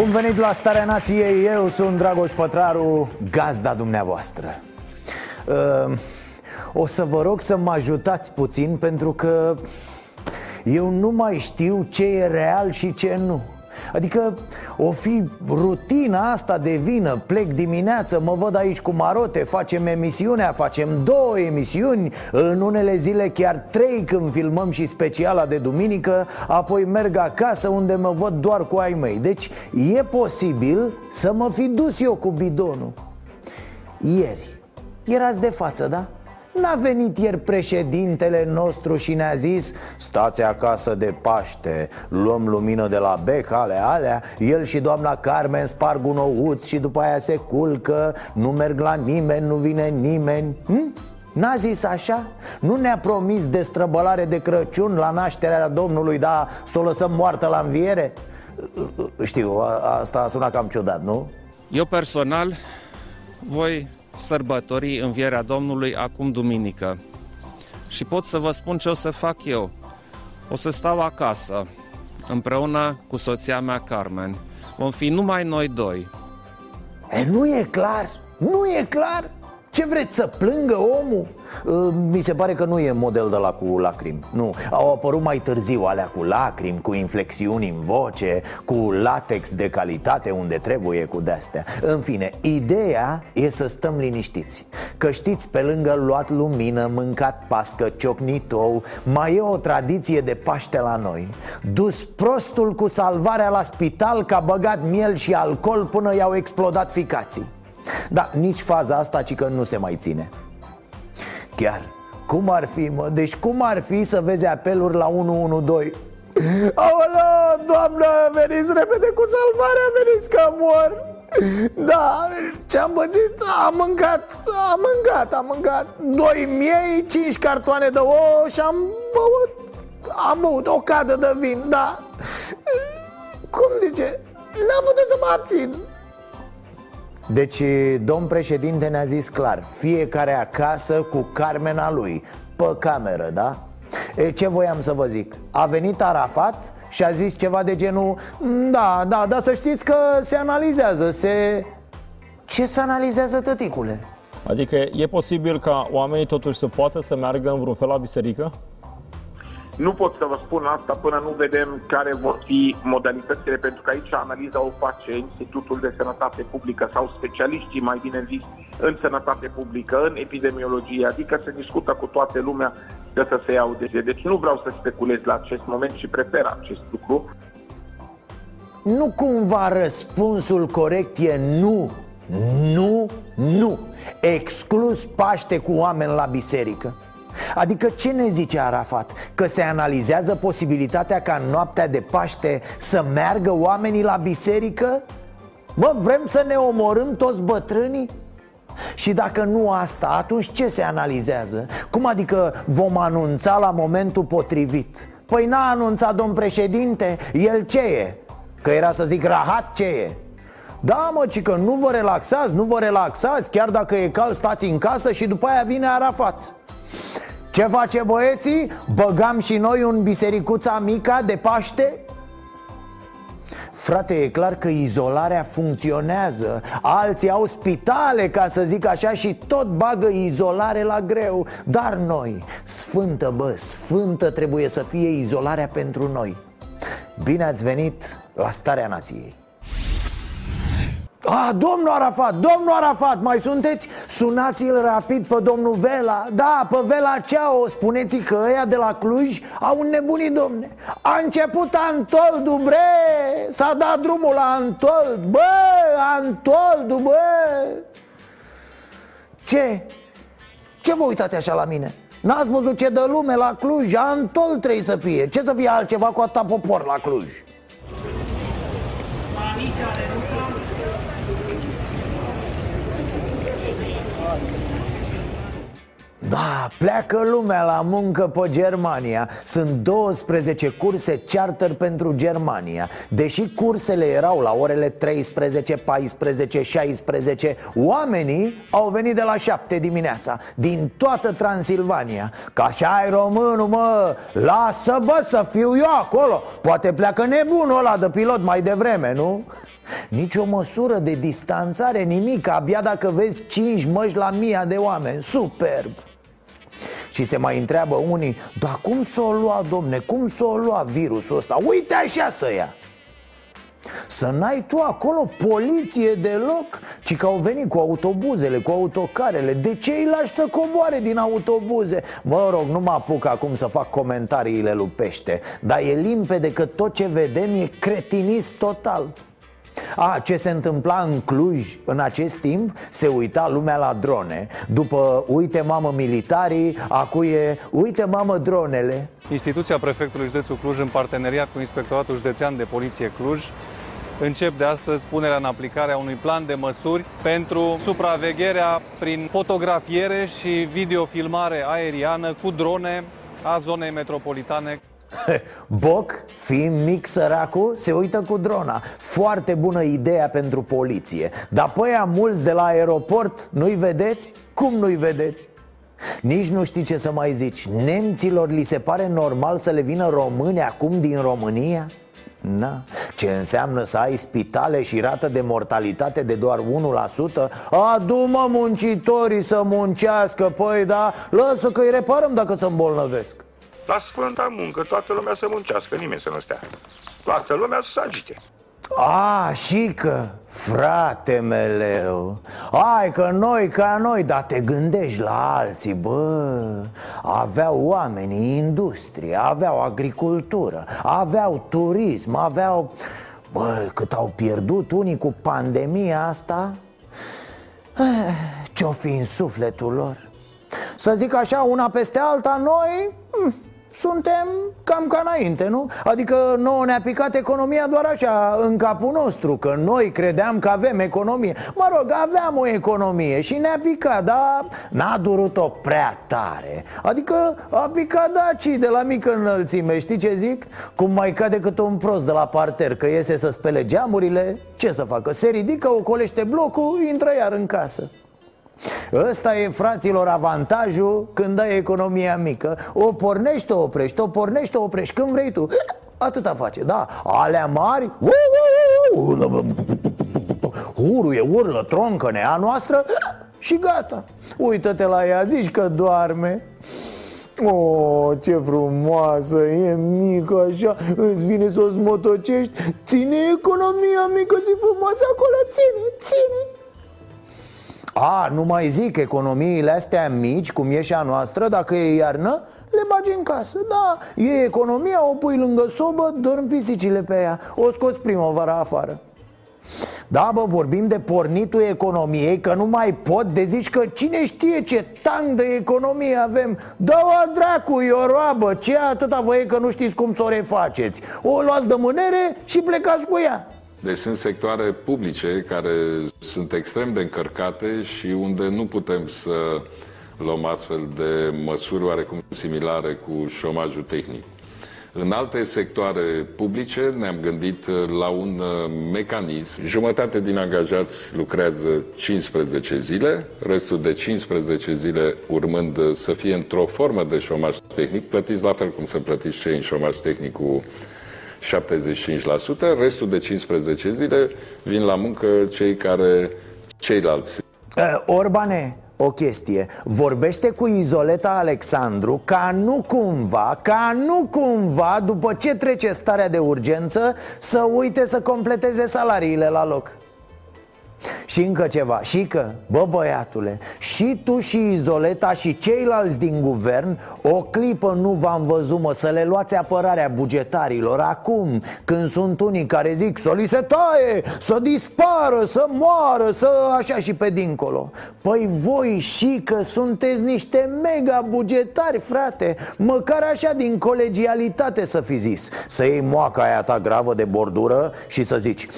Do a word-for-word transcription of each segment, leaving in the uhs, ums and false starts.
Bun venit la Starea Nației, eu sunt Dragoș Pătraru, gazda dumneavoastră. O să vă rog să mă ajutați puțin, pentru că eu nu mai știu ce e real și ce nu. Adică o fi rutina asta de vină, plec dimineață, mă văd aici cu Marote, facem emisiunea, facem două emisiuni, în unele zile chiar trei când filmăm și speciala de duminică, apoi merg acasă unde mă văd doar cu ai mei. Deci e posibil să mă fi dus eu cu bidonul. Ieri, erați de față, da? N-a venit ieri președintele nostru și ne-a zis: stați acasă de Paște, luăm lumină de la bec, alea, alea. El și doamna Carmen sparg un ouț și după aia se culcă. Nu merg la nimeni, nu vine nimeni. hm? N-a zis așa? Nu ne-a promis destrăbălare de Crăciun la nașterea Domnului, dar să o lăsăm moartă la înviere? Știu, asta a sunat cam ciudat, nu? Eu personal voi sărbători învierea Domnului acum duminică și pot să vă spun ce o să fac eu. O să stau acasă împreună cu soția mea Carmen. Vom fi numai noi doi. E, nu e clar, nu e clar. Ce vreți să plângă omul? Mi se pare că nu e model de la cu lacrimi. Nu, au apărut mai târziu alea cu lacrimi, cu inflexiuni în voce, cu latex de calitate unde trebuie, cu de-astea. În fine, ideea e să stăm liniștiți. Că știți, pe lângă luat lumină, mâncat pască, ciocnit ou, mai e o tradiție de Paște la noi. Dus prostul cu salvarea la spital, că a băgat miel și alcool până i-au explodat ficații. Da, nici faza asta, ci că nu se mai ține. Chiar, cum ar fi, mă? Deci cum ar fi să vezi apeluri la unu unu doi? Aolea, doamnă, veniți repede cu salvarea, veniți că mor. Da, ce-am pățit? Am mâncat, am mâncat, am mâncat doi miei, cinci cartoane de ouă și am băut, am băut o cadă de vin, da. Cum zice? N-am putut să mă abțin. Deci domn președinte ne-a zis clar: fiecare acasă cu Carmena lui, pe cameră, da? E, ce voiam să vă zic? A venit Arafat și a zis ceva de genul: da, da, dar să știți că se analizează, se... Ce se analizează, tăticule? Adică e posibil ca oamenii totuși să poată să meargă în vreun fel la biserică? Nu pot să vă spun asta până nu vedem care vor fi modalitățile, pentru că aici analiza o face Institutul de Sănătate Publică sau specialiștii, mai bine zis, în sănătate publică, în epidemiologie, adică se discută cu toată lumea de să se iau de. Deci nu vreau să speculez la acest moment și prefer acest lucru. Nu cumva răspunsul corect e nu, nu, nu, exclus Paște cu oameni la biserică? Adică ce ne zice Arafat? Că se analizează posibilitatea ca în noaptea de Paște să meargă oamenii la biserică? Mă, vrem să ne omorâm toți bătrânii? Și dacă nu asta, atunci ce se analizează? Cum adică vom anunța la momentul potrivit? Păi n-a anunțat domn președinte? El ce e? Că era să zic rahat, ce e? Da, mă, ci că nu vă relaxați, nu vă relaxați, chiar dacă e cald stați în casă. Și după aia vine Arafat. Ce face băieții? Băgam și noi un bisericuța mica de Paște? Frate, e clar că izolarea funcționează. Alții au spitale, ca să zic așa, și tot bagă izolare la greu. Dar noi, sfântă bă, sfântă trebuie să fie izolarea pentru noi. Bine ați venit la Starea Nației. Ah, domnul Arafat, domnul Arafat, mai sunteți? Sunați-l rapid pe domnul Vela. Da, pe Vela Ceau, spuneți că ăia de la Cluj au nebunit, domne. A început Antoldu, bre, s-a dat drumul la Antoldu, bă, Antoldu, bă. Ce? Ce vă uitați așa la mine? N-ați văzut ce dă lume la Cluj? Antol trebuie să fie. Ce să fie altceva cu atâta popor la Cluj? Da, pleacă lumea la muncă pe Germania. Sunt douăsprezece curse charter pentru Germania. Deși cursele erau la orele treisprezece, paisprezece, șaisprezece, oamenii au venit de la șapte dimineața, din toată Transilvania. Că așa-i românul, mă, lasă bă să fiu eu acolo. Poate pleacă nebunul ăla de pilot mai devreme, nu? Nici o măsură de distanțare, nimic. Abia dacă vezi cinci măști la mii de oameni, superb. Și se mai întreabă unii: dar cum s-o lua, domne, cum s-o lua virusul ăsta? Uite așa să ia. Să n-ai tu acolo poliție deloc, ci că au venit cu autobuzele, cu autocarele. De ce îi lași să coboare din autobuze? Mă rog, nu mă apuc acum să fac comentariile lui Pește, dar e limpede că tot ce vedem e cretinism total. A, ce se întâmpla în Cluj în acest timp? Se uita lumea la drone. După, uite mamă militarii, acuie, uite mamă dronele. Instituția Prefectului Județul Cluj, în parteneriat cu Inspectoratul Județean de Poliție Cluj, încep de astăzi punerea în aplicare a unui plan de măsuri pentru supravegherea prin fotografiere și videofilmare aeriană cu drone a zonei metropolitane. Boc, fiind mic săracul, se uită cu drona. Foarte bună ideea pentru poliție. Dar pe aia mulți de la aeroport nu-i vedeți? Cum nu-i vedeți? Nici nu știi ce să mai zici. Nemților li se pare normal să le vină români acum din România? Na, ce înseamnă să ai spitale și rată de mortalitate de doar unu la sută? Adu-mă muncitorii să muncească, păi da, lasă că îi reparăm dacă se îmbolnăvesc. La sfânta muncă, toată lumea să muncească, nimeni să nu stea. Toată lumea să se agite. A, și că, frate meleu, hai că noi ca noi, dar te gândești la alții, bă. Aveau oamenii industrie, aveau agricultură, aveau turism, aveau... Bă, cât au pierdut unii cu pandemia asta, ce-o fi în sufletul lor? Să zic așa, una peste alta, noi... Hm. Suntem cam ca înainte, nu? Adică nouă ne-a picat economia doar așa, în capul nostru. Că noi credeam că avem economie. Mă rog, aveam o economie și ne-a picat, dar n-a durut-o prea tare. Adică a picat dacii de la mică înălțime, știi ce zic? Cum mai cade cât un prost de la parter, că iese să spele geamurile, ce să facă? Se ridică, ocolește blocul, intră iar în casă. Ăsta e, fraților, avantajul când ai economia mică. O pornești, o oprești, o pornești, o oprești când vrei tu. Atâta face, da. Alea mari huruie, urlă, troncăne. A noastră și gata. Uită-te la ea, zici că doarme. O, oh, ce frumoasă, e mică așa, îți vine să o smotocești. Ține economia mică, zi frumoasă acolo, ține, ține. A, nu mai zic, economiile astea mici, cum e și a noastră, dacă e iarnă, le bagi în casă. Da, e economia, o pui lângă sobă, dorm pisicile pe ea, o scoți primăvara afară. Da, bă, vorbim de pornitul economiei, că nu mai pot de zici că cine știe ce tang de economie avem. Dă-o dracu, e o roabă, ce atâta vă e că nu știți cum să o refaceți? O luați de mânere și plecați cu ea. Deci sunt sectoare publice care sunt extrem de încărcate și unde nu putem să luăm astfel de măsuri oarecum similare cu șomajul tehnic. În alte sectoare publice ne-am gândit la un mecanism. Jumătate din angajați lucrează cincisprezece zile, restul de cincisprezece zile urmând să fie într-o formă de șomaj tehnic, plătiți la fel cum se plătiți cei în șomaj tehnic cu șaptezeci și cinci la sută, restul de cincisprezece zile vin la muncă cei care, ceilalți. Orbane, o chestie. Vorbește cu Izoleta Alexandru ca nu cumva, ca nu cumva, după ce trece starea de urgență, să uite să completeze salariile la loc. Și încă ceva, și că, bă băiatule, și tu și Izoleta și ceilalți din guvern, o clipă nu v-am văzut, mă, să le luați apărarea bugetarilor acum, când sunt unii care zic să li se taie, să dispară, să moară, să așa și pe dincolo. Păi voi și că sunteți niște mega bugetari, frate, măcar așa din colegialitate să fi zis, să iei moaca aia ta gravă de bordură și să zici,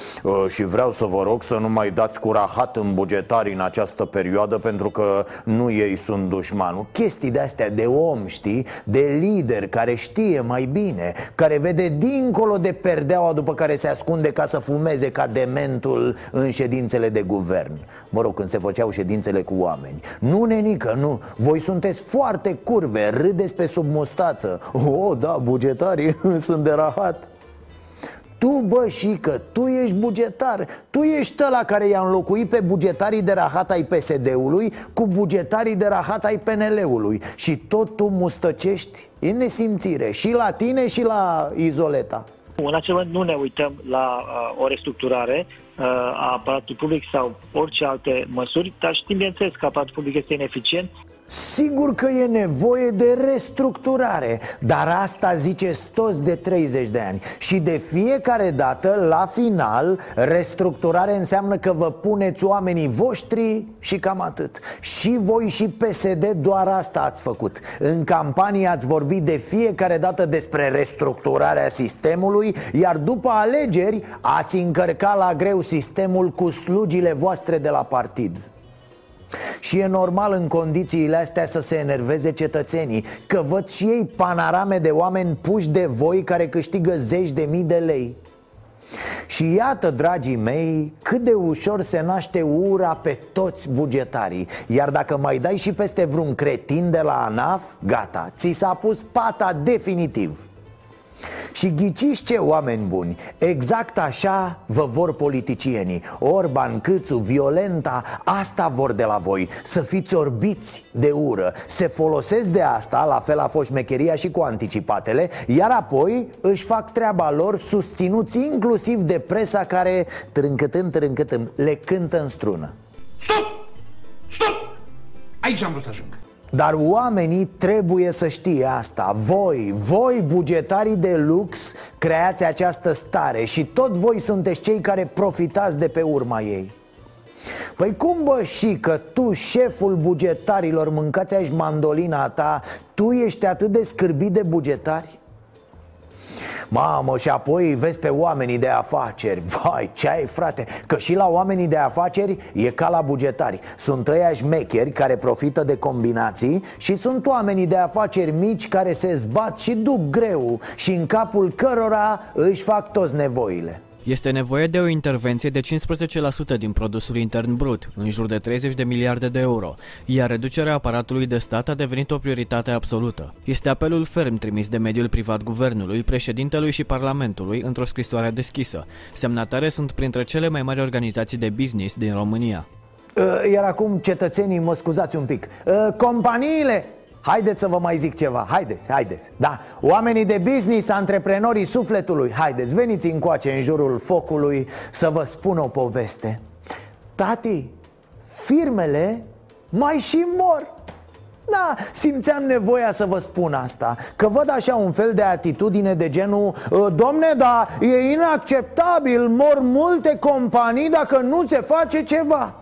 și vreau să vă rog să nu mai dați cu rahat în bugetari în această perioadă, pentru că nu ei sunt dușmanul. Chestii de-astea de om, știi? De lider care știe mai bine, care vede dincolo de perdeaua după care se ascunde ca să fumeze ca dementul în ședințele de guvern. Mă rog, când se făceau ședințele cu oameni. Nu, nenică, nu. Voi sunteți foarte curve, râdeți pe sub mustață. Oh, da, bugetarii sunt de rahat. Tu, bă, și că tu ești bugetar. Tu ești ăla care i-a înlocuit pe bugetarii de rahat ai P S D-ului cu bugetarii de rahat ai P N L-ului. Și tot tu mustăcești. E nesimțire și la tine și la Izoleta. În acel moment nu ne uităm la uh, o restructurare uh, a aparatului public sau orice alte măsuri, dar știm, bineînțeles, că aparatul public este ineficient. Sigur că e nevoie de restructurare, dar asta ziceți toți de treizeci de ani. Și de fiecare dată, la final, restructurare înseamnă că vă puneți oamenii voștri și cam atât. Și voi și P S D doar asta ați făcut. În campanie ați vorbit de fiecare dată despre restructurarea sistemului, iar după alegeri ați încărcat la greu sistemul cu slugile voastre de la partid. Și e normal în condițiile astea să se enerveze cetățenii, că văd și ei panorame de oameni puși de voi care câștigă zeci de mii de lei. Și iată, dragii mei, cât de ușor se naște ura pe toți bugetarii. Iar dacă mai dai și peste vreun cretin de la ANAF, gata, ți s-a pus pata definitiv. Și ghiciți ce, oameni buni, exact așa vă vor politicienii. Orban, Câțu, Violenta, asta vor de la voi, să fiți orbiți de ură. Se folosesc de asta, la fel a fost șmecheria și cu anticipatele, iar apoi își fac treaba lor, susținuți inclusiv de presa care, trâncătând, trâncătând, le cântă în strună. Stop! Stop! Aici am vrut să ajung. Dar oamenii trebuie să știe asta. Voi, voi bugetarii de lux, creați această stare și tot voi sunteți cei care profitați de pe urma ei. Păi cum, bă, și că tu, șeful bugetarilor, mâncați aici mandolina ta, tu ești atât de scârbit de bugetari? Mamă, și apoi vezi pe oamenii de afaceri. Vai, ce ai, frate, că și la oamenii de afaceri e ca la bugetari. Sunt ăia șmecheri care profită de combinații și sunt oamenii de afaceri mici care se zbat și duc greu și în capul cărora își fac toți nevoile. Este nevoie de o intervenție de cincisprezece la sută din produsul intern brut, în jur de treizeci de miliarde de euro, iar reducerea aparatului de stat a devenit o prioritate absolută. Este apelul ferm trimis de mediul privat guvernului, președintelui și parlamentului într-o scrisoare deschisă. Semnatare sunt printre cele mai mari organizații de business din România. Iar acum, cetățenii, mă scuzați un pic, companiile... Haideți să vă mai zic ceva, haideți, haideți, da, oamenii de business, antreprenorii sufletului, haideți, veniți încoace în jurul focului să vă spun o poveste. Tati, firmele mai și mor. Da, simțeam nevoia să vă spun asta, că văd așa un fel de atitudine de genul: domne, da, e inacceptabil, mor multe companii dacă nu se face ceva.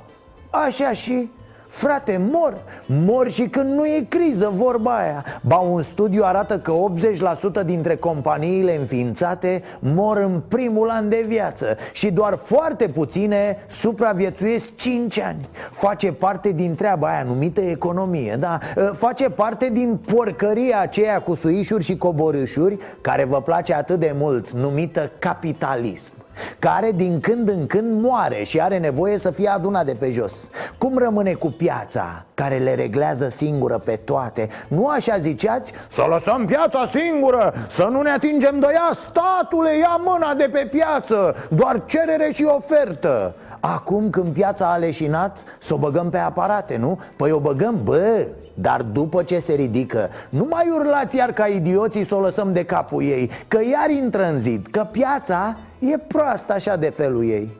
Așa și... Frate, mor, mor și când nu e criză, vorba aia. Ba, un studiu arată că optzeci la sută dintre companiile înființate mor în primul an de viață și doar foarte puține supraviețuiesc cinci ani. Face parte din treaba aia numită economie, da? Face parte din porcăria aceea cu suișuri și coborâșuri care vă place atât de mult, numită capitalism, care din când în când moare și are nevoie să fie adunat de pe jos. Cum rămâne cu piața, care le reglează singură pe toate? Nu așa ziceați? Să lăsăm piața singură, să nu ne atingem de ea. Statule, ia mâna de pe piață, doar cerere și ofertă. Acum când piața a leșinat, să o băgăm pe aparate, nu? Păi o băgăm, bă, dar după ce se ridică, nu mai urlați iar ca idioții să o lăsăm de capul ei, că iar intră în zid, că piața e proastă așa de felul ei.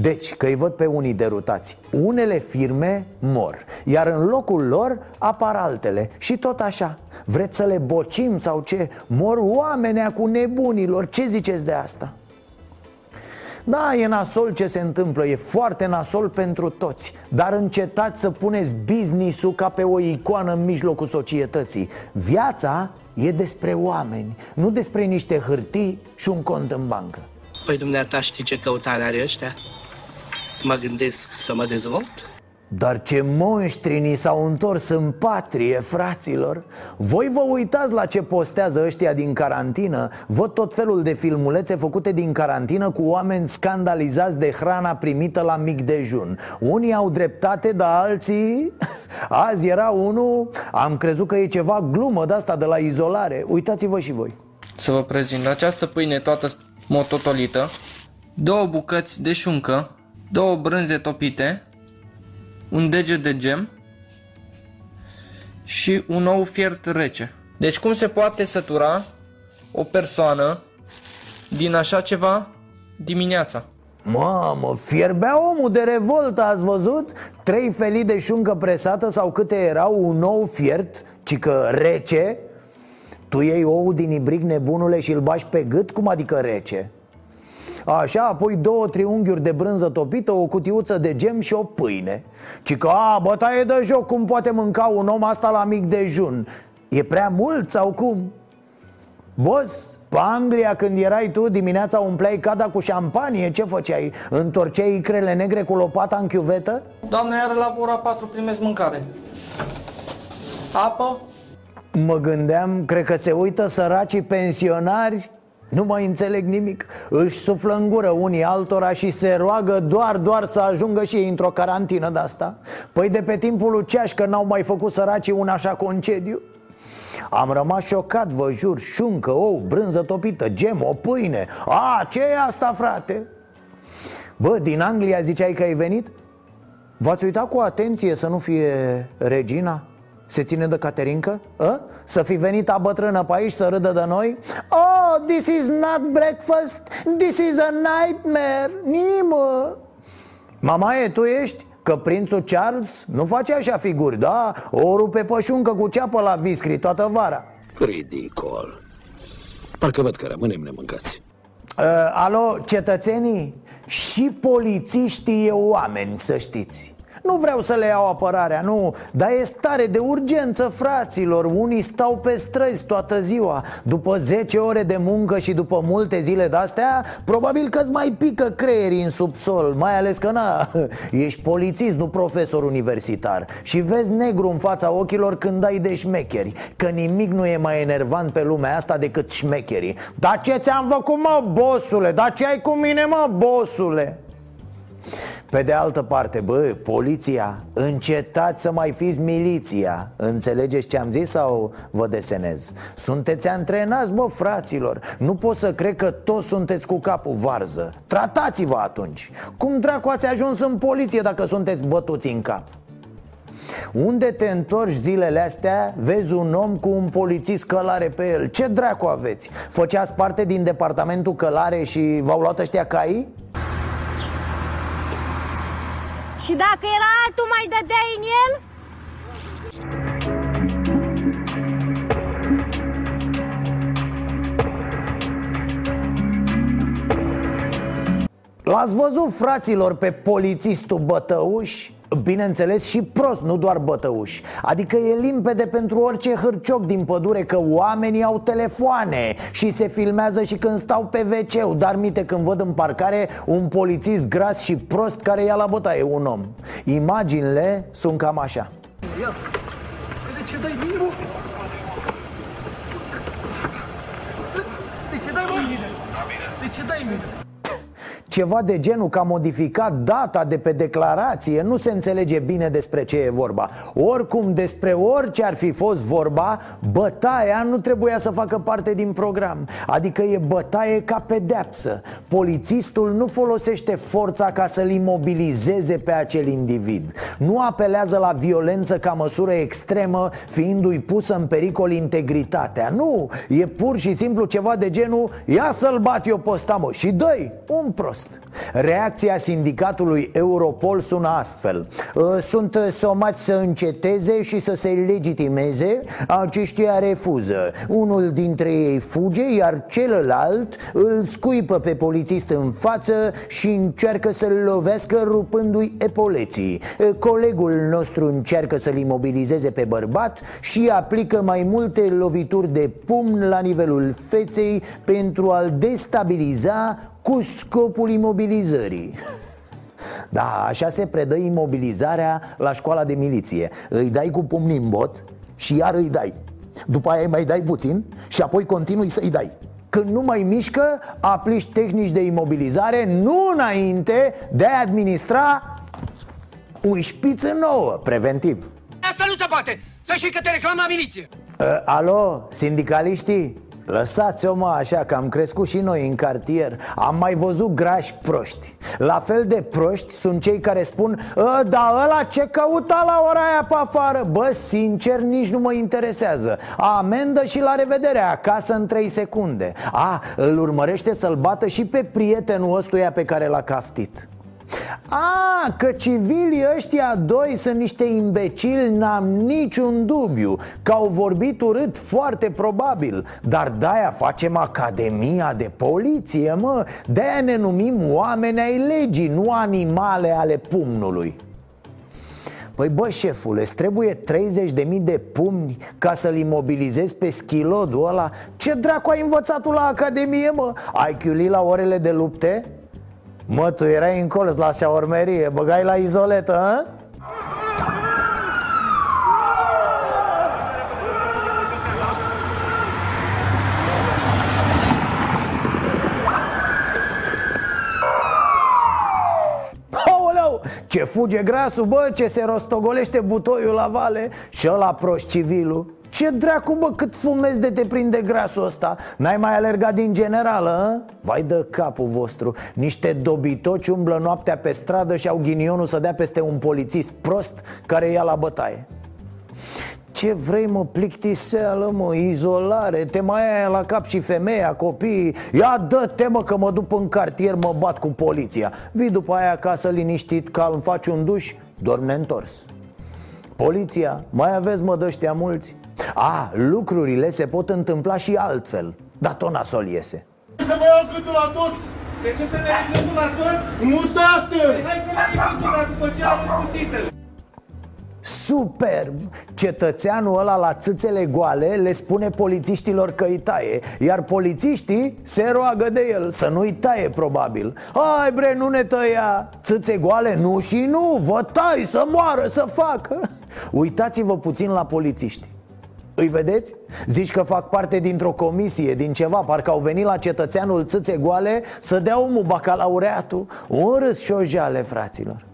Deci, că îi văd pe unii derutați, unele firme mor, iar în locul lor apar altele și tot așa. Vreți să le bocim sau ce? Mor oamenea cu nebunilor, ce ziceți de asta? Da, e nasol ce se întâmplă, e foarte nasol pentru toți. Dar încetați să puneți business-ul ca pe o icoană în mijlocul societății. Viața e despre oameni, nu despre niște hârtii și un cont în bancă. Păi dumneata știi ce căutare are ăștia? Mă gândesc să mă dezvolt? Dar ce monștri ni s-au întors în patrie, fraților! Voi vă uitați la ce postează ăștia din carantină. Văd tot felul de filmulețe făcute din carantină cu oameni scandalizați de hrana primită la mic dejun. Unii au dreptate, dar alții... Azi era unul... Am crezut că e ceva glumă de-asta de la izolare. Uitați-vă și voi. Să vă prezint această pâine toată mototolită, două bucăți de șuncă, două brânze topite, un deget de gem și un ou fiert rece. Deci cum se poate sătura o persoană din așa ceva dimineața? Mamă, fierbea omul de revoltă, ați văzut? Trei felii de șuncă presată sau câte erau, un ou fiert, cică rece. Tu iei ou din ibric, nebunule, și îl bași pe gât? Cum adică rece? Așa, apoi două triunghiuri de brânză topită, o cutiuță de gem și o pâine. Cică, a, bătaie de joc, cum poate mânca un om asta la mic dejun? E prea mult sau cum? Boss, pe Anglia când erai tu, dimineața umpleai cada cu șampanie, ce făceai? Întorceai icrele negre cu lopata în chiuvetă? Doamne, iar la ora patru primesc mâncare. Apă? Mă gândeam, cred că se uită săracii pensionari. Nu mai înțeleg nimic. Își suflă în gură unii altora și se roagă doar, doar să ajungă și ei într-o carantină de-asta. Păi de pe timpul lui Ceașcă n-au mai făcut săracii un așa concediu. Am rămas șocat, vă jur. Șuncă, ou, brânză topită, gem, o pâine. A, ce e asta, frate? Bă, din Anglia ziceai că ai venit? V-ați uitat cu atenție să nu fie Regina? Se ține de Caterinca? A? Să fi venit a bătrână pe aici să râdă de noi? Oh, this is not breakfast, this is a nightmare. Nimă. Mamaie, tu ești? Că prințul Charles nu face așa figuri, da? O rupe pășuncă cu ceapă la viscri toată vara. Ridicol. Parcă văd că rămânem nemâncați. uh, Alo, cetățenii? Și polițiștii e oameni, să știți. Nu vreau să le iau apărarea, nu, dar e stare de urgență, fraților. Unii stau pe străzi toată ziua. După zece ore de muncă și după multe zile de-astea, probabil că îți mai pică creierii în subsol. Mai ales că, na, ești polițist, nu profesor universitar. Și vezi negru în fața ochilor când ai de șmecheri. Că nimic nu e mai enervant pe lumea asta decât șmecherii. Dar ce ți-am făcut, mă, bossule? Dar ce ai cu mine, mă, bossule? Pe de altă parte, bă, poliția, încetați să mai fiți miliția. Înțelegeți ce am zis sau vă desenez? Sunteți antrenați, bă, fraților. Nu pot să cred că toți sunteți cu capul varză. Tratați-vă atunci. Cum dracu ați ajuns în poliție dacă sunteți bătuți în cap? Unde te întorci zilele astea, vezi un om cu un polițist călare pe el. Ce dracu aveți? Făceați parte din departamentul călare și v-au luat ăștia caii? Și dacă era altul, mai dădeai în el? L-ați văzut, fraților, pe polițistul bătăuș? Bineînțeles și prost, nu doar bătăuș. Adică e limpede pentru orice hârcioc din pădure că oamenii au telefoane și se filmează și când stau pe ve ce-ul. Dar minte când văd în parcare un polițist gras și prost care ia la bătaie un om. Imaginile sunt cam așa. Ia, de ce dai minimul? De ce dai minimul? De ce dai minimul? Ceva de genul că a modificat data de pe declarație. Nu se înțelege bine despre ce e vorba. Oricum, despre orice ar fi fost vorba, bătaia nu trebuia să facă parte din program. Adică e bătaie ca pedeapsă. Polițistul nu folosește forța ca să-l imobilizeze pe acel individ. Nu apelează la violență ca măsură extremă, fiindu-i pusă în pericol integritatea. Nu, e pur și simplu ceva de genul: ia să-l bat eu pe ăsta, mă, și dă-i un prost. comunist. Reacția sindicatului Europol sună astfel: sunt somați să înceteze și să se legitimeze, aceștia refuză. Unul dintre ei fuge, iar celălalt îl scuipă pe polițist în față și încearcă să-l lovească rupându-i epoleții. Colegul nostru încearcă să-l imobilizeze pe bărbat și aplică mai multe lovituri de pumn la nivelul feței pentru a-l destabiliza cu scopul imobilizării. Da, așa se predă imobilizarea la școala de miliție. Îi dai cu pumnii în bot și iar îi dai. După aia îi mai dai puțin și apoi continui să-i dai. Când nu mai mișcă, aplici tehnici de imobilizare, nu înainte de a administra un șpiț în nouă, preventiv. Asta nu se poate! Să știi că te reclam la miliție! A, alo, sindicaliștii? Lăsați-o, mă, așa, că am crescut și noi în cartier. Am mai văzut grași proști. La fel de proști sunt cei care spun: dar ăla ce căuta la ora aia pe afară? Bă, sincer, nici nu mă interesează. Amendă și la revedere, acasă în trei secunde. A, îl urmărește să-l bată și pe prietenul ăstuia pe care l-a caftit. A, că civilii ăștia doi sunt niște imbecili, n-am niciun dubiu. Că au vorbit urât, foarte probabil. Dar de-aia facem Academia de Poliție, mă. De-aia ne numim oameni ai legii, nu animale ale pumnului. Păi bă, șefule, îți trebuie treizeci de mii de pumni ca să-l imobilizezi pe schilodul ăla? Ce dracu ai învățat tu la Academie, mă? Ai chiulit la orele de lupte? Mă, tu erai în colț la șaormerie, băgai la izoletă, a? Aoleu, ce fuge grasul, bă, ce se rostogolește butoiul la vale. Și ăla proști civilul. Ce dracu, bă, cât fumezi de te prinde grasul ăsta? N-ai mai alergat din generală, a? Vai de capul vostru. Niște dobitoci umblă noaptea pe stradă și au ghinionul să dea peste un polițist prost care ia la bătaie. Ce vrei, mă, plictiseală, mă, izolare. Te mai ai la cap și femeia, copiii. Ia dă-te, mă, că mă duc în cartier, mă bat cu poliția. Vii după aia acasă liniștit, calm, faci un duș, dormi neîntors. Poliția, mai aveți, mă, dăștia mulți? A, lucrurile se pot întâmpla și altfel, dar tot nasol iese. Să vă iau gândul la toți, decât să ne iau gândul la toți? Nu, tată! Hai că ne iau gândul, dacă făceam răscuțitele. Superb! Cetățeanul ăla la țâțele goale le spune polițiștilor că îi taie, iar polițiștii se roagă de el să nu-i taie, probabil. Hai bre, nu ne tăia! Țâțe goale, nu și nu! Vă tai, să moară, să facă! Uitați-vă puțin la polițiști. Îi vedeți? Zici că fac parte dintr-o comisie, din ceva, parcă au venit la cetățeanul țâțe goale să dea omul bacalaureatul. Un râs și o jale, fraților.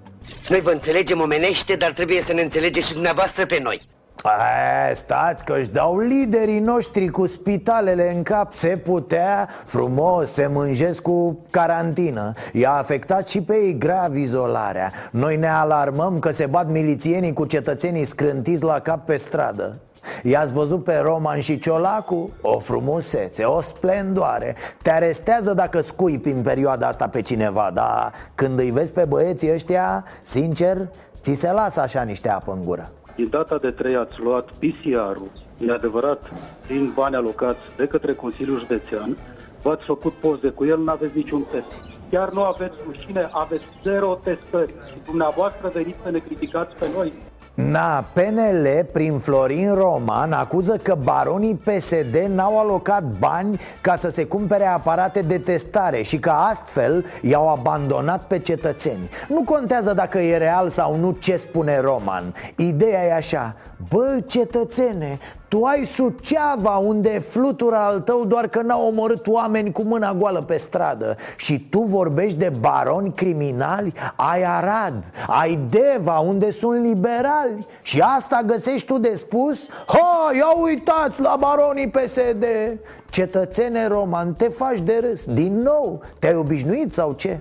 Noi vă înțelegem omenește, dar trebuie să ne înțelegeți și dumneavoastră pe noi. Aia, stați că își dau liderii noștri cu spitalele în cap. Se putea, frumos, se mânjesc cu carantină. I-a afectat și pe ei grav izolarea. Noi ne alarmăm că se bat milițienii cu cetățenii scrântiți la cap pe stradă. I-ați văzut pe Roman și Ciolacu? O frumusețe, o splendoare. Te arestează dacă scuipi în perioada asta pe cineva, dar când îi vezi pe băieții ăștia, sincer, ți se lasă așa niște apă în gură. Din data de trei ați luat P C R-ul, e adevărat, din bani alocați de către Consiliul Județean, v-ați făcut poze cu el, nu aveți niciun test. Chiar nu aveți rușine, aveți zero testări și dumneavoastră veniți să ne criticați pe noi. Na, P N L prin Florin Roman acuză că baronii P S D n-au alocat bani ca să se cumpere aparate de testare și că astfel i-au abandonat pe cetățeni. Nu contează dacă e real sau nu ce spune Roman. Ideea e așa: bă, cetățene, tu ai Suceava unde e flutura al tău doar că n-au omorât oameni cu mâna goală pe stradă. Și tu vorbești de baroni criminali? Ai Arad, ai Deva unde sunt liberali. Și asta găsești tu de spus? Ha, ia uitați la baronii P S D. Cetățene Roman, te faci de râs. Din nou, te-ai obișnuit sau ce?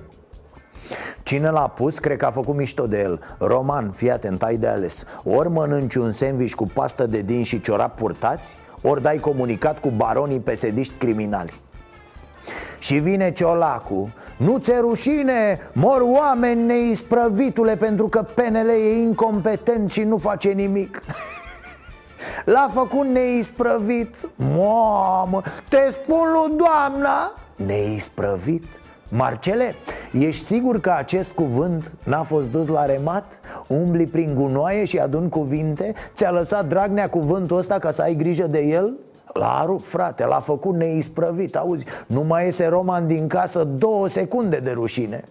Cine l-a pus, cred că a făcut mișto de el. Roman, fii atent, ai de ales: ori mănânci un sandwich cu pastă de din și ciorap purtați, ori dai comunicat cu baronii pesediști criminali. Și vine Ciolacu. Nu ți-e rușine? Mor oameni neisprăvitule pentru că P N L e incompetent și nu face nimic. L-a făcut neisprăvit. Mamă, te spun lui doamna. Neisprăvit? Marcele, ești sigur că acest cuvânt n-a fost dus la remat? Umbli prin gunoaie și adun cuvinte? Ți-a lăsat Dragnea cuvântul ăsta ca să ai grijă de el? L-a rupt, frate, l-a făcut neisprăvit, auzi? Nu mai iese Roman din casă două secunde de rușine.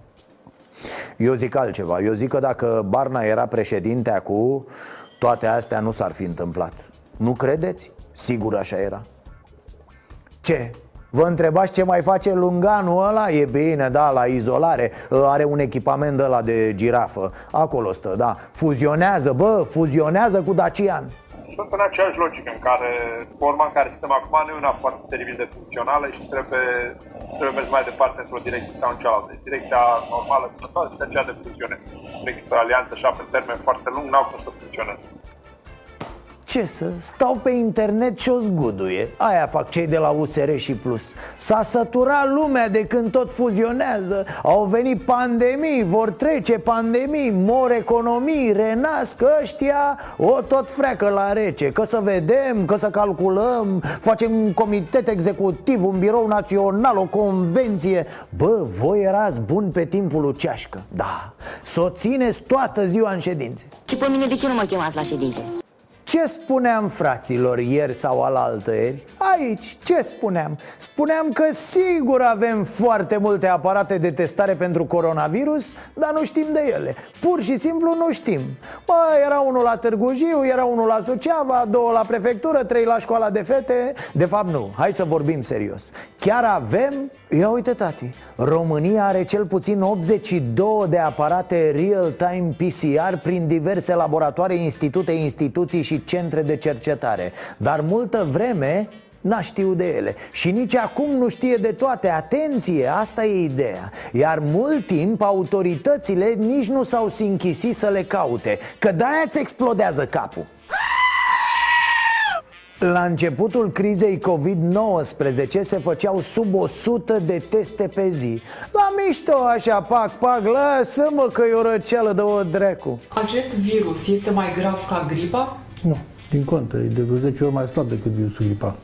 Eu zic altceva, eu zic că dacă Barna era președinte acum, toate astea nu s-ar fi întâmplat. Nu credeți? Sigur așa era. Ce? Vă întrebați ce mai face lunganul ăla? E bine, da, la izolare. Are un echipament ăla de girafă. Acolo stă, da. Fuzionează, bă, fuzionează cu Dacian. Sunt în aceeași logică în care forma în care suntem acum nu e una foarte teribil de funcțională și trebuie, trebuie mers mai departe într-o direcție sau în cealaltă. Direcția normală este aceea de funcțiune. Există alianță așa pe termen foarte lung, n-au cum să funcționeze. Ce să? Stau pe internet și o zguduie. Aia fac cei de la U S R și Plus. S-a săturat lumea de când tot fuzionează. Au venit pandemii, vor trece pandemii, mor economii, renasc ăștia. O, tot freacă la rece. Că să vedem, că să calculăm. Facem un comitet executiv, un birou național, o convenție. Bă, voi erați buni pe timpul lui Ceașcă. Da, s-o țineți toată ziua în ședințe. Și pe mine de ce nu mă chemați la ședințe? Ce spuneam, fraților, ieri sau alaltăieri? Aici, ce spuneam? Spuneam că sigur avem foarte multe aparate de testare pentru coronavirus, dar nu știm de ele. Pur și simplu nu știm. Bă, era unul la Târgu Jiu, era unul la Suceava, două la prefectură, trei la școala de fete. De fapt nu, hai să vorbim serios. Chiar avem? Ia uite, tati, România are cel puțin optzeci și două de aparate real-time P C R prin diverse laboratoare, institute, instituții și centre de cercetare. Dar multă vreme n-a știut de ele. Și nici acum nu știe de toate. Atenție, asta e ideea. Iar mult timp autoritățile nici nu s-au sinchisit să le caute. Că de-aia îți explodează capul. La începutul crizei COVID nouăsprezece se făceau sub o sută de teste pe zi. La mișto, așa, pac, pac, lasă-mă că e o răceală de o dracu. Acest virus este mai grav ca gripa? Nu, din contră, e de vreo zece ori mai slab decât virusul gripa.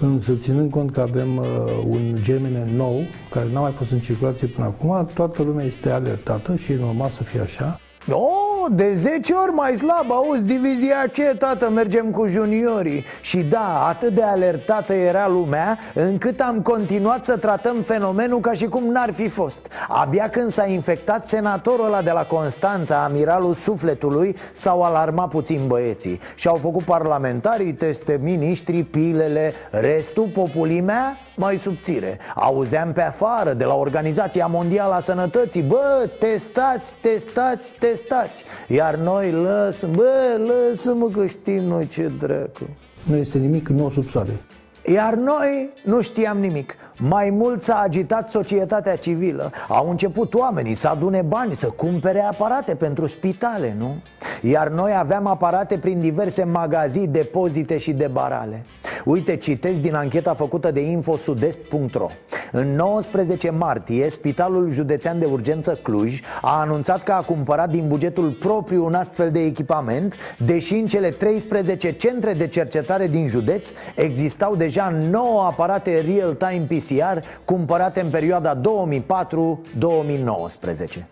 Însă, ținând cont că avem uh, un germen nou, care n-a mai fost în circulație până acum, toată lumea este alertată și e normal să fie așa. Oh, de zece ori mai slab, auzi, divizia ce, tată, mergem cu juniorii. Și da, atât de alertată era lumea, încât am continuat să tratăm fenomenul ca și cum n-ar fi fost. Abia când s-a infectat senatorul ăla de la Constanța, amiralul sufletului, s-au alarmat puțin băieții. Și-au făcut parlamentarii, teste, miniștri, pilele, restul, populimea, mai subțire. Auzeam pe afară, de la Organizația Mondială a Sănătății, bă, testați, testați, testați. Iar noi lăsăm, bă, lăsăm-mă că știm noi ce dracu. Nu este nimic nou sub soare. Iar noi nu știam nimic. Mai mult s-a agitat societatea civilă. Au început oamenii să adune bani, să cumpere aparate pentru spitale, nu? Iar noi aveam aparate prin diverse magazii, depozite și debarale. Uite, citesc din ancheta făcută de info sud est punct ro. În nouăsprezece martie, Spitalul Județean de Urgență Cluj a anunțat că a cumpărat din bugetul propriu un astfel de echipament, deși în cele treisprezece centre de cercetare din județ existau deja nouă aparate real-time P C R cumpărate în perioada două mii patru două mii nouăsprezece.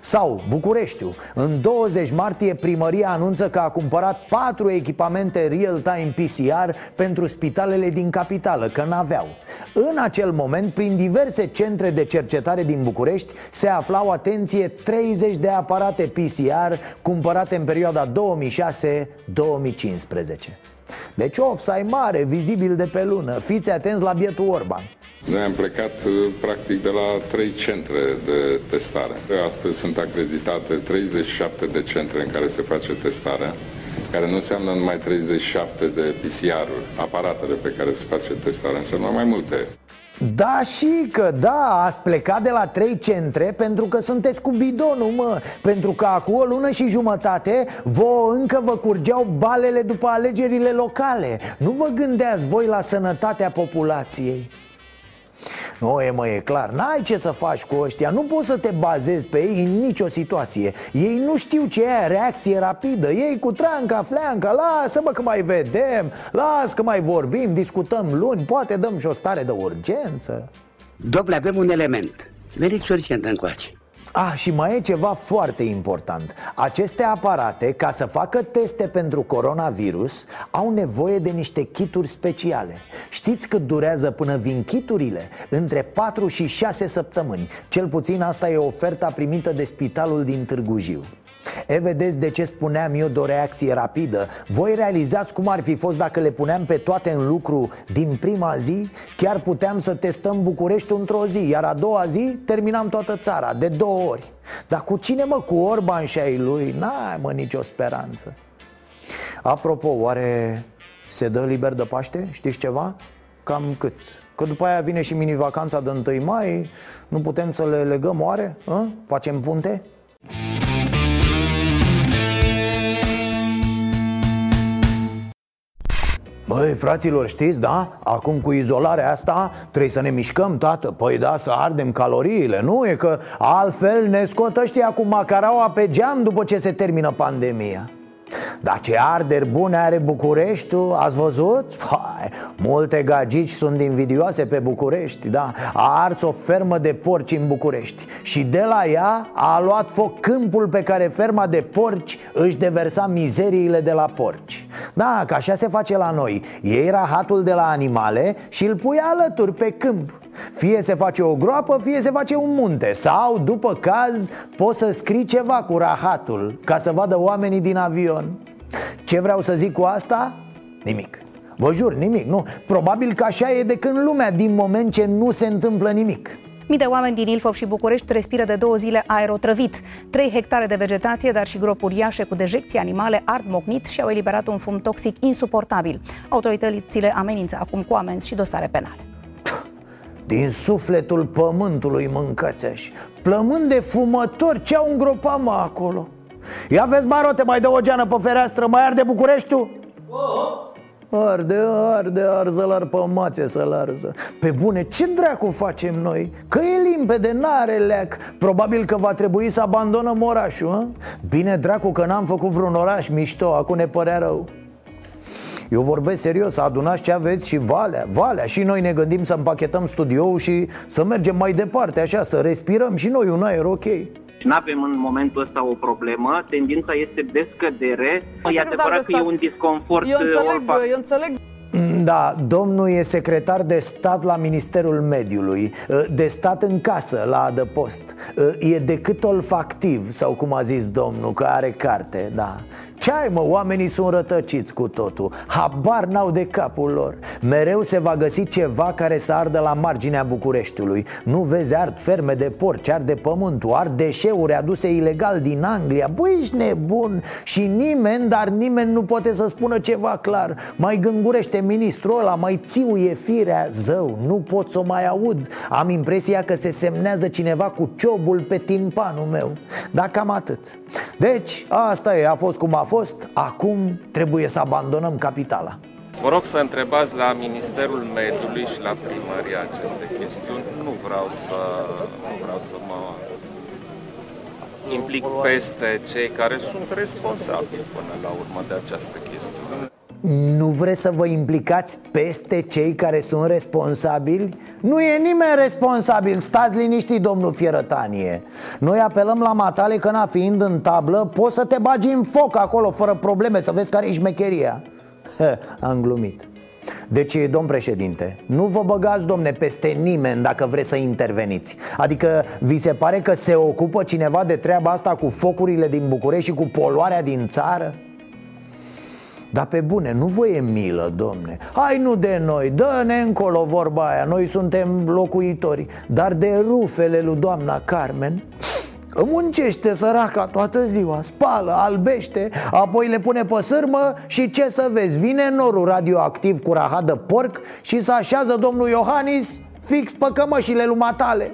Sau Bucureștiul. În douăzeci martie primăria anunță că a cumpărat patru echipamente real-time P C R pentru spitalele din capitală, că n-aveau. În acel moment, prin diverse centre de cercetare din București se aflau, atenție, treizeci de aparate P C R cumpărate în perioada două mii șase două mii cincisprezece. Deci ofsai mare, vizibil de pe lună. Fiți atenți la bietul Orban. Noi am plecat practic de la trei centre de testare. Astăzi sunt acreditate treizeci și șapte de centre în care se face testarea, care nu înseamnă numai treizeci și șapte de P C R-uri, aparatele pe care se face testarea, înseamnă mai multe. Da și că da, ați plecat de la trei centre pentru că sunteți cu bidonul, mă. Pentru că acum o lună și jumătate vouă încă vă curgeau balele după alegerile locale. Nu vă gândeați voi la sănătatea populației. Nu, e, mă, e clar, n-ai ce să faci cu ăștia. Nu poți să te bazezi pe ei în nicio situație. Ei nu știu ce e reacție rapidă. Ei cu tranca, fleanca, lasă, mă, că mai vedem. Lasă, că mai vorbim, discutăm luni. Poate dăm și o stare de urgență. Doamne, avem un element. Veniți urgent încoace. Ah, și mai e ceva foarte important. Aceste aparate, ca să facă teste pentru coronavirus, au nevoie de niște kituri speciale. Știți cât durează până vin kiturile? Între patru și șase săptămâni. Cel puțin asta e oferta primită de spitalul din Târgu Jiu. E, vedeți de ce spuneam eu de o reacție rapidă? Voi realizați cum ar fi fost dacă le puneam pe toate în lucru din prima zi? Chiar puteam să testăm București într-o zi, iar a doua zi terminam toată țara, de două ori. Dar cu cine, mă? Cu Orban și ai lui? N-ai, mă, nicio speranță. Apropo, oare se dă liber de Paște? Știți ceva? Cam cât? Că după aia vine și mini-vacanța de întâi mai. Nu putem să le legăm oare? A? Facem punte? Băi, fraților, știți, da? Acum cu izolarea asta trebuie să ne mișcăm, tată. Păi da, să ardem caloriile, nu? E că altfel ne scot ăștia cu macaraua pe geam după ce se termină pandemia. Dar ce arderi bune are Bucureștiul, ați văzut? Hai, multe gagici sunt invidioase pe București, da? A ars o fermă de porci în București și de la ea a luat foc câmpul pe care ferma de porci își deversa mizeriile de la porci. Da, că așa se face la noi. Iei rahatul de la animale și îl pui alături pe câmp. Fie se face o groapă, fie se face un munte. Sau, după caz, poți să scrii ceva cu rahatul, ca să vadă oamenii din avion. Ce vreau să zic cu asta? Nimic. Vă jur, nimic, nu? Probabil că așa e de când lumea, din moment ce nu se întâmplă nimic. Mii de oameni din Ilfov și București respiră de două zile aer otrăvit. Trei hectare de vegetație, dar și gropi uriașe cu dejecții animale ard mocnit și au eliberat un fum toxic insuportabil. Autoritățile amenință acum cu amenzi și dosare penale. Din sufletul pământului mâncați-aș. Plămând de fumători, ce-au îngropat, mă, acolo? Ia vezi, barote, mai dă o geană pe fereastră, mai arde Bucureștiul? Oh. Arde, arde, arză-l arpămațe să-l arză. Pe bune, ce dracu facem noi? Că e limpede, n-are leac. Probabil că va trebui să abandonăm orașul, a? Bine, dracu, că n-am făcut vreun oraș mișto, acum ne părea rău. Eu vorbesc serios, adunați ce aveți și valea, valea. Și noi ne gândim să împachetăm studioul și să mergem mai departe, așa, să respirăm și noi un aer ok. N-avem în momentul ăsta o problemă, tendința este de scădere. E adevărat că e un disconfort. Eu înțeleg, eu înțeleg. Da, domnul e secretar de stat la Ministerul Mediului, de stat în casă, la adăpost. E decât olfactiv, sau cum a zis domnul, că are carte, da. Ce ai, mă, oamenii sunt rătăciți cu totul. Habar n-au de capul lor. Mereu se va găsi ceva care să ardă la marginea Bucureștiului. Nu vezi, ard ferme de porci, arde pământul, ard deșeuri aduse ilegal din Anglia. Băi, ești nebun. Și nimeni, dar nimeni nu poate să spună ceva clar. Mai gângurește ministrul ăla, mai țiuie Firea. Zău, nu pot să o mai aud. Am impresia că se semnează cineva cu ciobul pe timpanul meu. Dar cam atât. Deci, asta e, a fost cum a fost, acum trebuie să abandonăm capitala. Vă rog să întrebați la Ministerul Mediului și la primărie aceste chestiuni. Nu vreau să, nu vreau să mă implic peste cei care sunt responsabili până la urmă de această chestiune. Nu vreți să vă implicați peste cei care sunt responsabili? Nu e nimeni responsabil, stați liniștit, domnul Fierătanie. Noi apelăm la matale că, na, fiind în tablă, poți să te bagi în foc acolo fără probleme, să vezi care e șmecheria. Hă, am glumit. Deci, domn președinte, nu vă băgați, domne, peste nimeni dacă vreți să interveniți. Adică, vi se pare că se ocupă cineva de treaba asta cu focurile din București și cu poluarea din țară? Dar pe bune, nu vă e milă, domne? Hai, nu de noi, dă-ne încolo vorba aia, noi suntem locuitori. Dar de rufele lui doamna Carmen. Muncește săraca toată ziua, spală, albește, apoi le pune pe sârmă și ce să vezi? Vine norul radioactiv cu rahat de porc și se așează domnul Iohannis fix pe cămășile lui matale.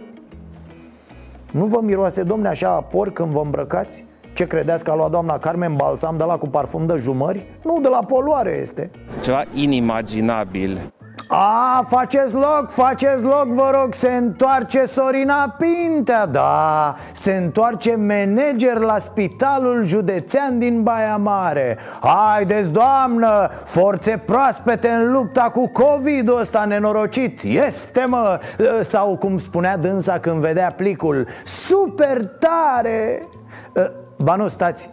Nu vă miroase, domne, așa a porc când vă îmbrăcați? Ce credeți că a luat doamna Carmen balsam de la cu parfum de jumări? Nu, de la poluare este. Ceva inimaginabil. A, faceți loc, faceți loc, vă rog, se întoarce Sorina Pintea, da, se întoarce manager la Spitalul Județean din Baia Mare. Haideți, doamnă, forțe proaspete în lupta cu COVID-ul ăsta nenorocit, este mă, sau cum spunea dânsa când vedea plicul, super tare. Ba nu, stați,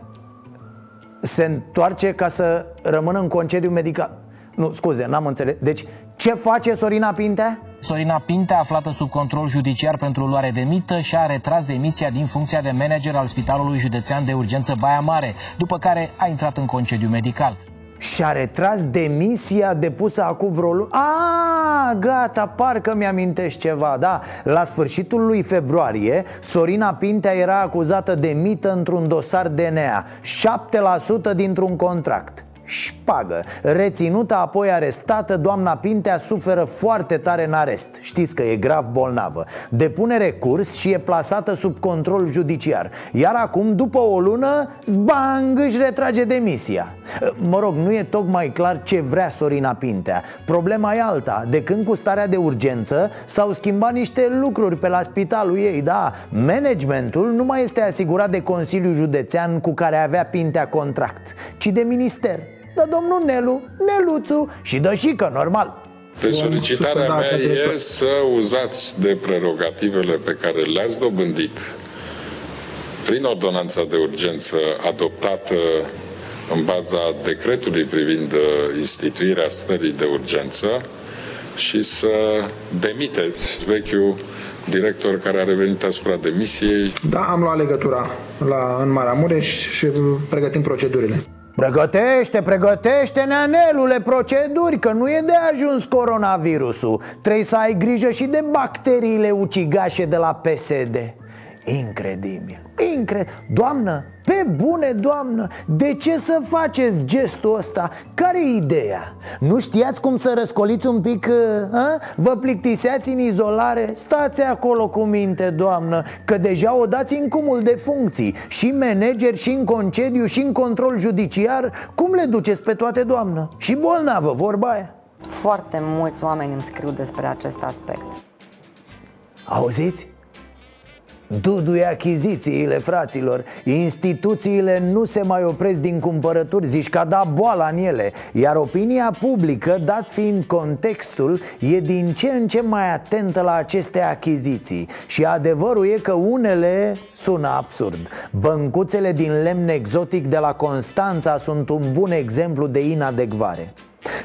se întoarce ca să rămână în concediu medical. Nu, scuze, n-am înțeles. Deci, ce face Sorina Pintea? Sorina Pintea, aflată sub control judiciar pentru luare de mită, și-a retras demisia din funcția de manager al Spitalului Județean de Urgență Baia Mare, după care a intrat în concediu medical. Și-a retras demisia depusă acum vreo lună. A, gata, parcă mi-amintești ceva, da. La sfârșitul lui februarie, Sorina Pintea era acuzată de mită într-un dosar D N A, șapte la sută dintr-un contract. Șpagă, reținută, apoi arestată. Doamna Pintea suferă foarte tare în arest, știți că e grav bolnavă. Depune recurs și e plasată sub control judiciar. Iar acum, după o lună, zbang, își retrage demisia. Mă rog, nu e tocmai clar ce vrea Sorina Pintea. Problema e alta, de când cu starea de urgență s-au schimbat niște lucruri pe la spitalul ei, da. Managementul nu mai este asigurat de Consiliul Județean cu care avea Pintea contract, ci de minister. Da, domnul Nelu, Neluțu și Dășică, normal. Deci solicitarea mea e să uzați de prerogativele pe care le-ați dobândit prin ordonanța de urgență adoptată în baza decretului privind instituirea stării de urgență și să demiteți vechiul director care a revenit asupra demisiei. Da, am luat legătura la, în Maramureș și pregătim procedurile. Pregătește, pregătește, neanelule, proceduri, că nu e de ajuns coronavirusul. Trebuie să ai grijă și de bacteriile ucigașe de la P S D. Incredibil, incredibil. Doamnă, pe bune, doamnă, de ce să faceți gestul ăsta? Care-i ideea? Nu știați cum să răscoliți un pic, a? Vă plictiseați în izolare? Stați acolo cu minte, doamnă, că deja o dați în cumul de funcții. Și manager, și în concediu, și în control judiciar. Cum le duceți pe toate, doamnă? Și bolnavă, vorba aia. Foarte mulți oameni îmi scriu despre acest aspect. Auziți? Duduie achizițiile, fraților. Instituțiile nu se mai opresc din cumpărături, zici că a dat boala în ele. Iar opinia publică, dat fiind contextul, e din ce în ce mai atentă la aceste achiziții. Și adevărul e că unele sună absurd. Băncuțele din lemn exotic de la Constanța sunt un bun exemplu de inadecvare.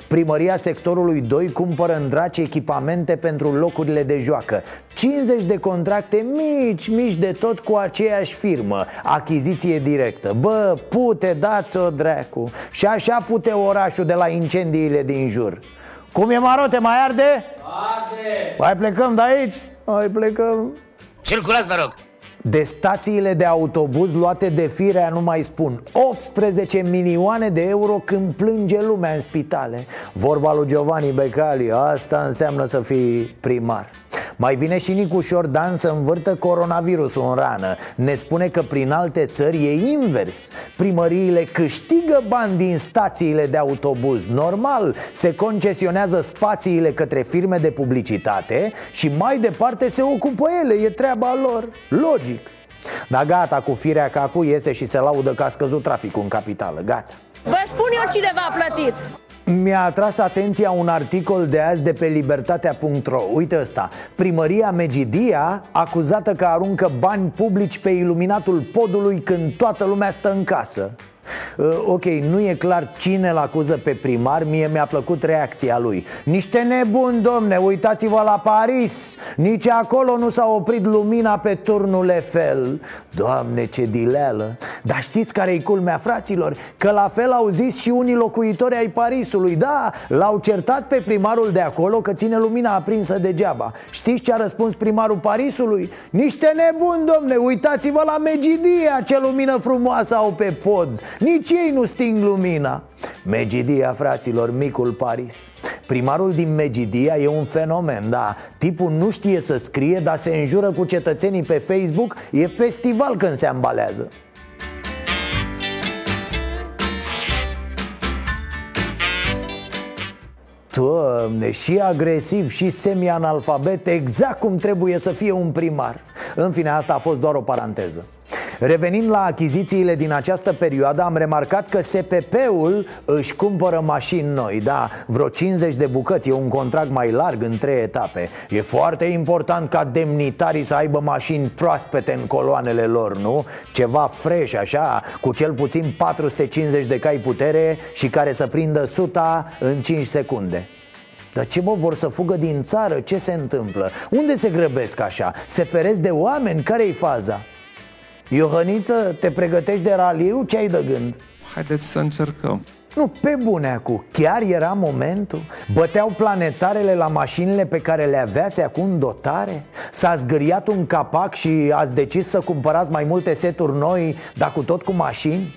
Primăria sectorului doi cumpără în draci echipamente pentru locurile de joacă. cincizeci de contracte mici, mici de tot cu aceeași firmă. Achiziție directă. Bă, pute, dați-o dracu. Și așa pute orașul de la incendiile din jur. Cum e, Marote, mai arde? Arde! Mai plecăm de aici? Mai plecăm. Circulați, vă rog! De stațiile de autobuz luate de Firea nu mai spun. Optsprezece milioane de euro când plânge lumea în spitale. Vorba lui Giovanni Becali, asta înseamnă să fii primar. Mai vine și Nicu Șordan să învârtă coronavirusul în rană. Ne spune că prin alte țări e invers. Primăriile câștigă bani din stațiile de autobuz. Normal, se concesionează spațiile către firme de publicitate și mai departe se ocupă ele, e treaba lor. Logic. Dar gata cu Firea, că acum iese și se laudă că a scăzut traficul în capitală, gata. Vă spun eu cine v-a plătit. Mi-a atras atenția un articol de azi de pe libertatea punct ro. Uite ăsta. Primăria Medgidia acuzată că aruncă bani publici pe iluminatul podului când toată lumea stă în casă. Ok, nu e clar cine îl acuză pe primar. Mie mi-a plăcut reacția lui. Niște nebuni, domne, uitați-vă la Paris. Nici acolo nu s-a oprit lumina pe turnul Eiffel. Doamne, ce dileală. Dar știți care-i culmea, fraților? Că la fel au zis și unii locuitori ai Parisului. Da, l-au certat pe primarul de acolo că ține lumina aprinsă degeaba. Știți ce a răspuns primarul Parisului? Niște nebuni, domne, uitați-vă la Medgidia, ce lumină frumoasă au pe pod. Nici ei nu sting lumina. Medgidia, fraților, micul Paris. Primarul din Medgidia e un fenomen, da. Tipul nu știe să scrie, dar se înjură cu cetățenii pe Facebook. E festival când se ambalează. Doamne, și agresiv și semi-analfabet, exact cum trebuie să fie un primar. În fine, asta a fost doar o paranteză. Revenind la achizițiile din această perioadă, am remarcat că S P P-ul își cumpără mașini noi. Da, vreo cincizeci de bucăți, e un contract mai larg în trei etape. E foarte important ca demnitarii să aibă mașini proaspete în coloanele lor, nu? Ceva fresh așa, cu cel puțin patru sute cincizeci de cai putere și care să prindă suta în cinci secunde. Dar ce, mă, vor să fugă din țară? Ce se întâmplă? Unde se grăbesc așa? Se feresc de oameni? Care-i faza? Iohăniță, te pregătești de raliu? Ce ai de gând? Haideți să încercăm. Nu, pe bune acum, chiar era momentul? Băteau planetarele la mașinile pe care le aveați acum în dotare? S-a zgâriat un capac și ați decis să cumpărați mai multe seturi noi, dar cu tot cu mașini?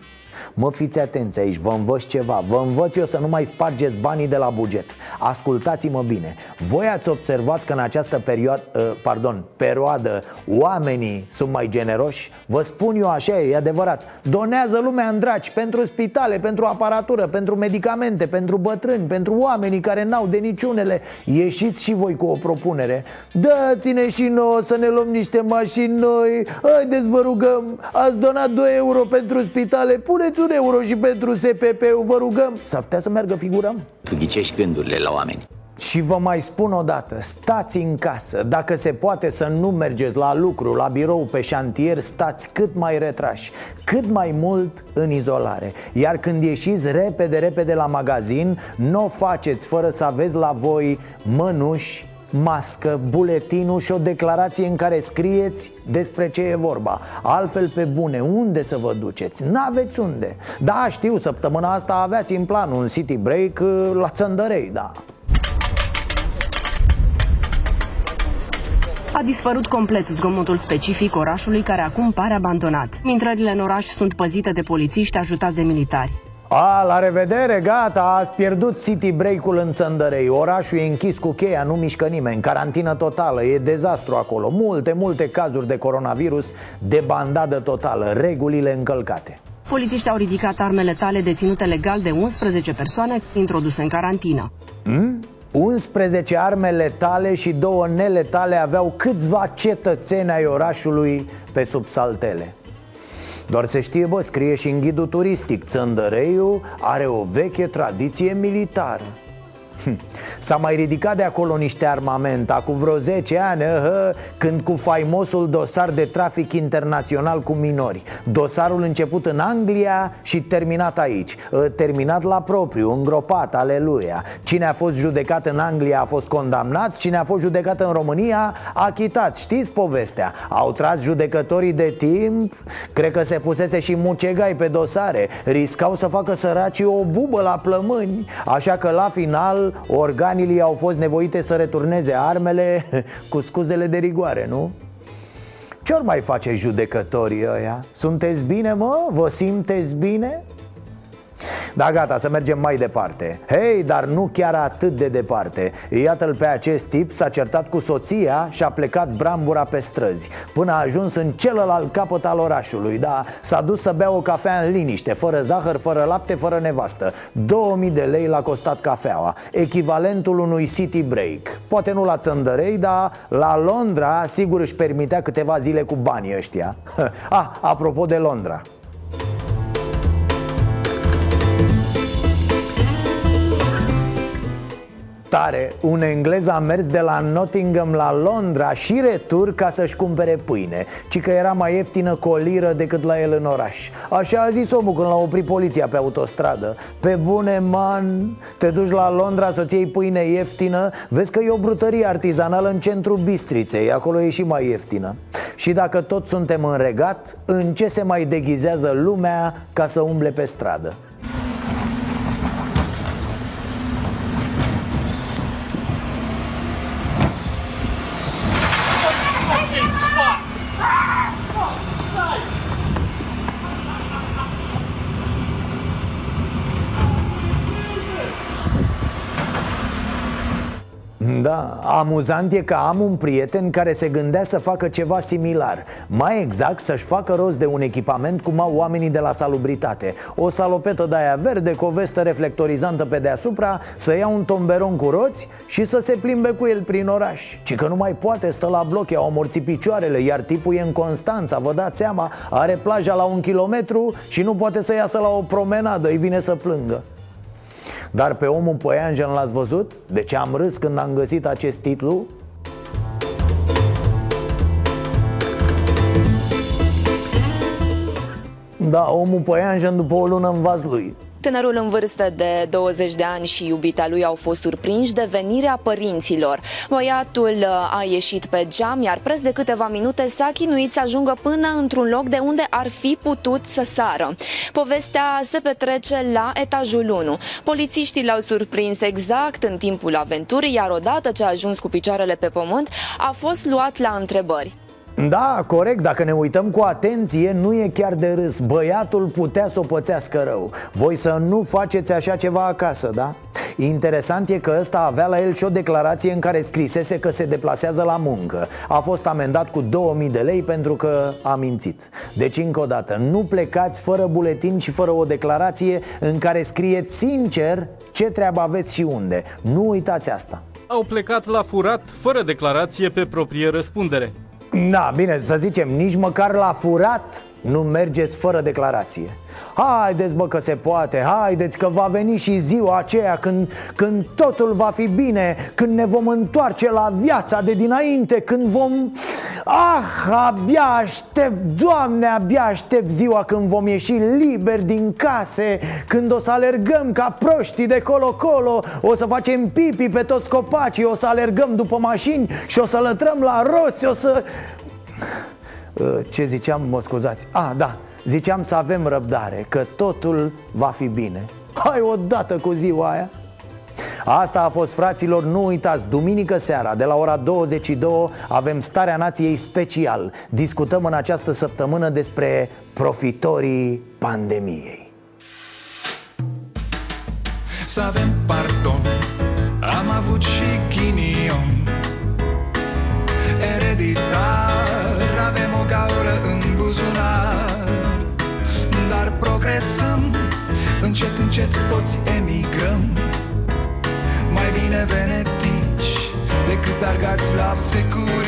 Mă, fiți atenți aici, vă învăț ceva, vă învăț eu să nu mai spargeți banii de la buget. Ascultați-mă bine, voi ați observat că în această perioadă, uh, pardon, perioadă oamenii sunt mai generoși? Vă spun eu așa, e adevărat, donează lumea în draci pentru spitale, pentru aparatură, pentru medicamente, pentru bătrâni, pentru oamenii care n-au de niciunele. Ieșiți și voi cu o propunere. Dați-ne și nouă să ne luăm niște mașini noi, haideți vă rugăm, ați donat doi euro pentru spitale, puneți un euro și pentru S P P-ul, vă rugăm. S-ar putea să meargă figura? Tu ghicești gândurile la oameni. Și vă mai spun o dată, stați în casă. Dacă se poate să nu mergeți la lucru, la birou, pe șantier, stați cât mai retrași, cât mai mult în izolare. Iar când ieșiți repede, repede la magazin, nu o faceți fără să aveți la voi mănuși, mască, buletinul și o declarație în care scrieți despre ce e vorba. Altfel, pe bune, unde să vă duceți? N-aveți unde. Da, știu, săptămâna asta aveați în plan un city break la Țăndărei, da. A dispărut complet zgomotul specific orașului, care acum pare abandonat. Intrările în oraș sunt păzite de polițiști ajutați de militari. A, la revedere, gata, ați pierdut city break-ul în Țăndărei. Orașul e închis cu cheia, nu mișcă nimeni, carantină totală, e dezastru acolo. Multe, multe cazuri de coronavirus, debandadă totală, regulile încălcate. Polițiștii au ridicat armele tale deținute legal de unsprezece persoane introduse în carantină. Hmm? unsprezece arme letale și două neletale aveau câțiva cetățeni ai orașului pe sub saltele. Doar se știe, bă, scrie și în ghidul turistic, Țăndăreiul are o veche tradiție militară. Hm. S-a mai ridicat de acolo niște armament, acum vreo zece ani, hă, când cu faimosul dosar de trafic internațional cu minori. Dosarul început în Anglia și terminat aici, terminat la propriu, îngropat, aleluia. Cine a fost judecat în Anglia a fost condamnat, cine a fost judecat în România a achitat, știți povestea. Au tras judecătorii de timp, cred că se pusese și mucegai pe dosare. Riscau să facă săracii o bubă la plămâni, așa că la final organele au fost nevoite să returneze armele cu scuzele de rigoare, nu? Ce-or mai face judecătorii ăia? Sunteți bine, mă? Vă simteți bine? Da, gata, să mergem mai departe. Hei, dar nu chiar atât de departe. Iată-l pe acest tip, s-a certat cu soția și a plecat brambura pe străzi, până a ajuns în celălalt capăt al orașului. Da, s-a dus să bea o cafea în liniște, fără zahăr, fără lapte, fără nevastă. două mii de lei l-a costat cafeaua, echivalentul unui city break. Poate nu la Țăndărei, dar la Londra sigur își permitea câteva zile cu banii ăștia. Ah, apropo de Londra, tare, un englez a mers de la Nottingham la Londra și retur ca să-și cumpere pâine, ci că era mai ieftină cu o liră decât la el în oraș. Așa a zis omul când l-a oprit poliția pe autostradă. Pe bune, man, te duci la Londra să-ți iei pâine ieftină? Vezi că e o brutărie artizanală în centrul Bistriței, acolo e și mai ieftină. Și dacă tot suntem în regat, în ce se mai deghizează lumea ca să umble pe stradă? Da, amuzant e că am un prieten care se gândea să facă ceva similar. Mai exact, să-și facă rost de un echipament cum au oamenii de la salubritate. O salopetă de-aia verde cu o vestă reflectorizantă pe deasupra, să ia un tomberon cu roți și să se plimbe cu el prin oraș. Ci că nu mai poate, stă la bloc, i-au amorțit picioarele, iar tipul e în Constanța, vă dați seama, are plaja la un kilometru și nu poate să iasă la o promenadă, îi vine să plângă. Dar pe omul Păianjen l-ați văzut? De ce am râs când am găsit acest titlu? Da, omul Păianjen după o lună în vas lui. Tânărul în vârstă de douăzeci de ani și iubita lui au fost surprinși de venirea părinților. Băiatul a ieșit pe geam, iar preț de câteva minute s-a chinuit să ajungă până într-un loc de unde ar fi putut să sară. Povestea se petrece la etajul unu. Polițiștii l-au surprins exact în timpul aventurii, iar odată ce a ajuns cu picioarele pe pământ, a fost luat la întrebări. Da, corect, dacă ne uităm cu atenție, nu e chiar de râs. Băiatul putea să o pățească rău. Voi să nu faceți așa ceva acasă, da? Interesant e că ăsta avea la el și o declarație în care scrisese că se deplasează la muncă. A fost amendat cu două mii de lei pentru că a mințit. Deci, încă o dată, nu plecați fără buletin și fără o declarație în care scrieți sincer ce treabă aveți și unde. Nu uitați asta. Au plecat la furat fără declarație pe proprie răspundere. Da, bine, să zicem, nici măcar la furat nu mergeți fără declarație. Haideți, bă, că se poate, haideți că va veni și ziua aceea când, când totul va fi bine, când ne vom întoarce la viața de dinainte, când vom... Ah, abia aștept, Doamne, abia aștept ziua când vom ieși liberi din case, când o să alergăm ca proștii de colo-colo, o să facem pipi pe toți copacii, o să alergăm după mașini și o să lătrăm la roți, o să... Ce ziceam, mă scuzați? Ah, da, ziceam să avem răbdare, că totul va fi bine. Hai odată cu ziua aia. Asta a fost, fraților, nu uitați, duminică seara, de la ora douăzeci și două, avem Starea Nației special. Discutăm în această săptămână despre profitorii pandemiei. Să avem pardon, am avut și ghinion. Ereditar, avem o gaură în buzunar. Dar progresăm, încet, încet toți emigrăm. Mai bine venetici decât argați la secur.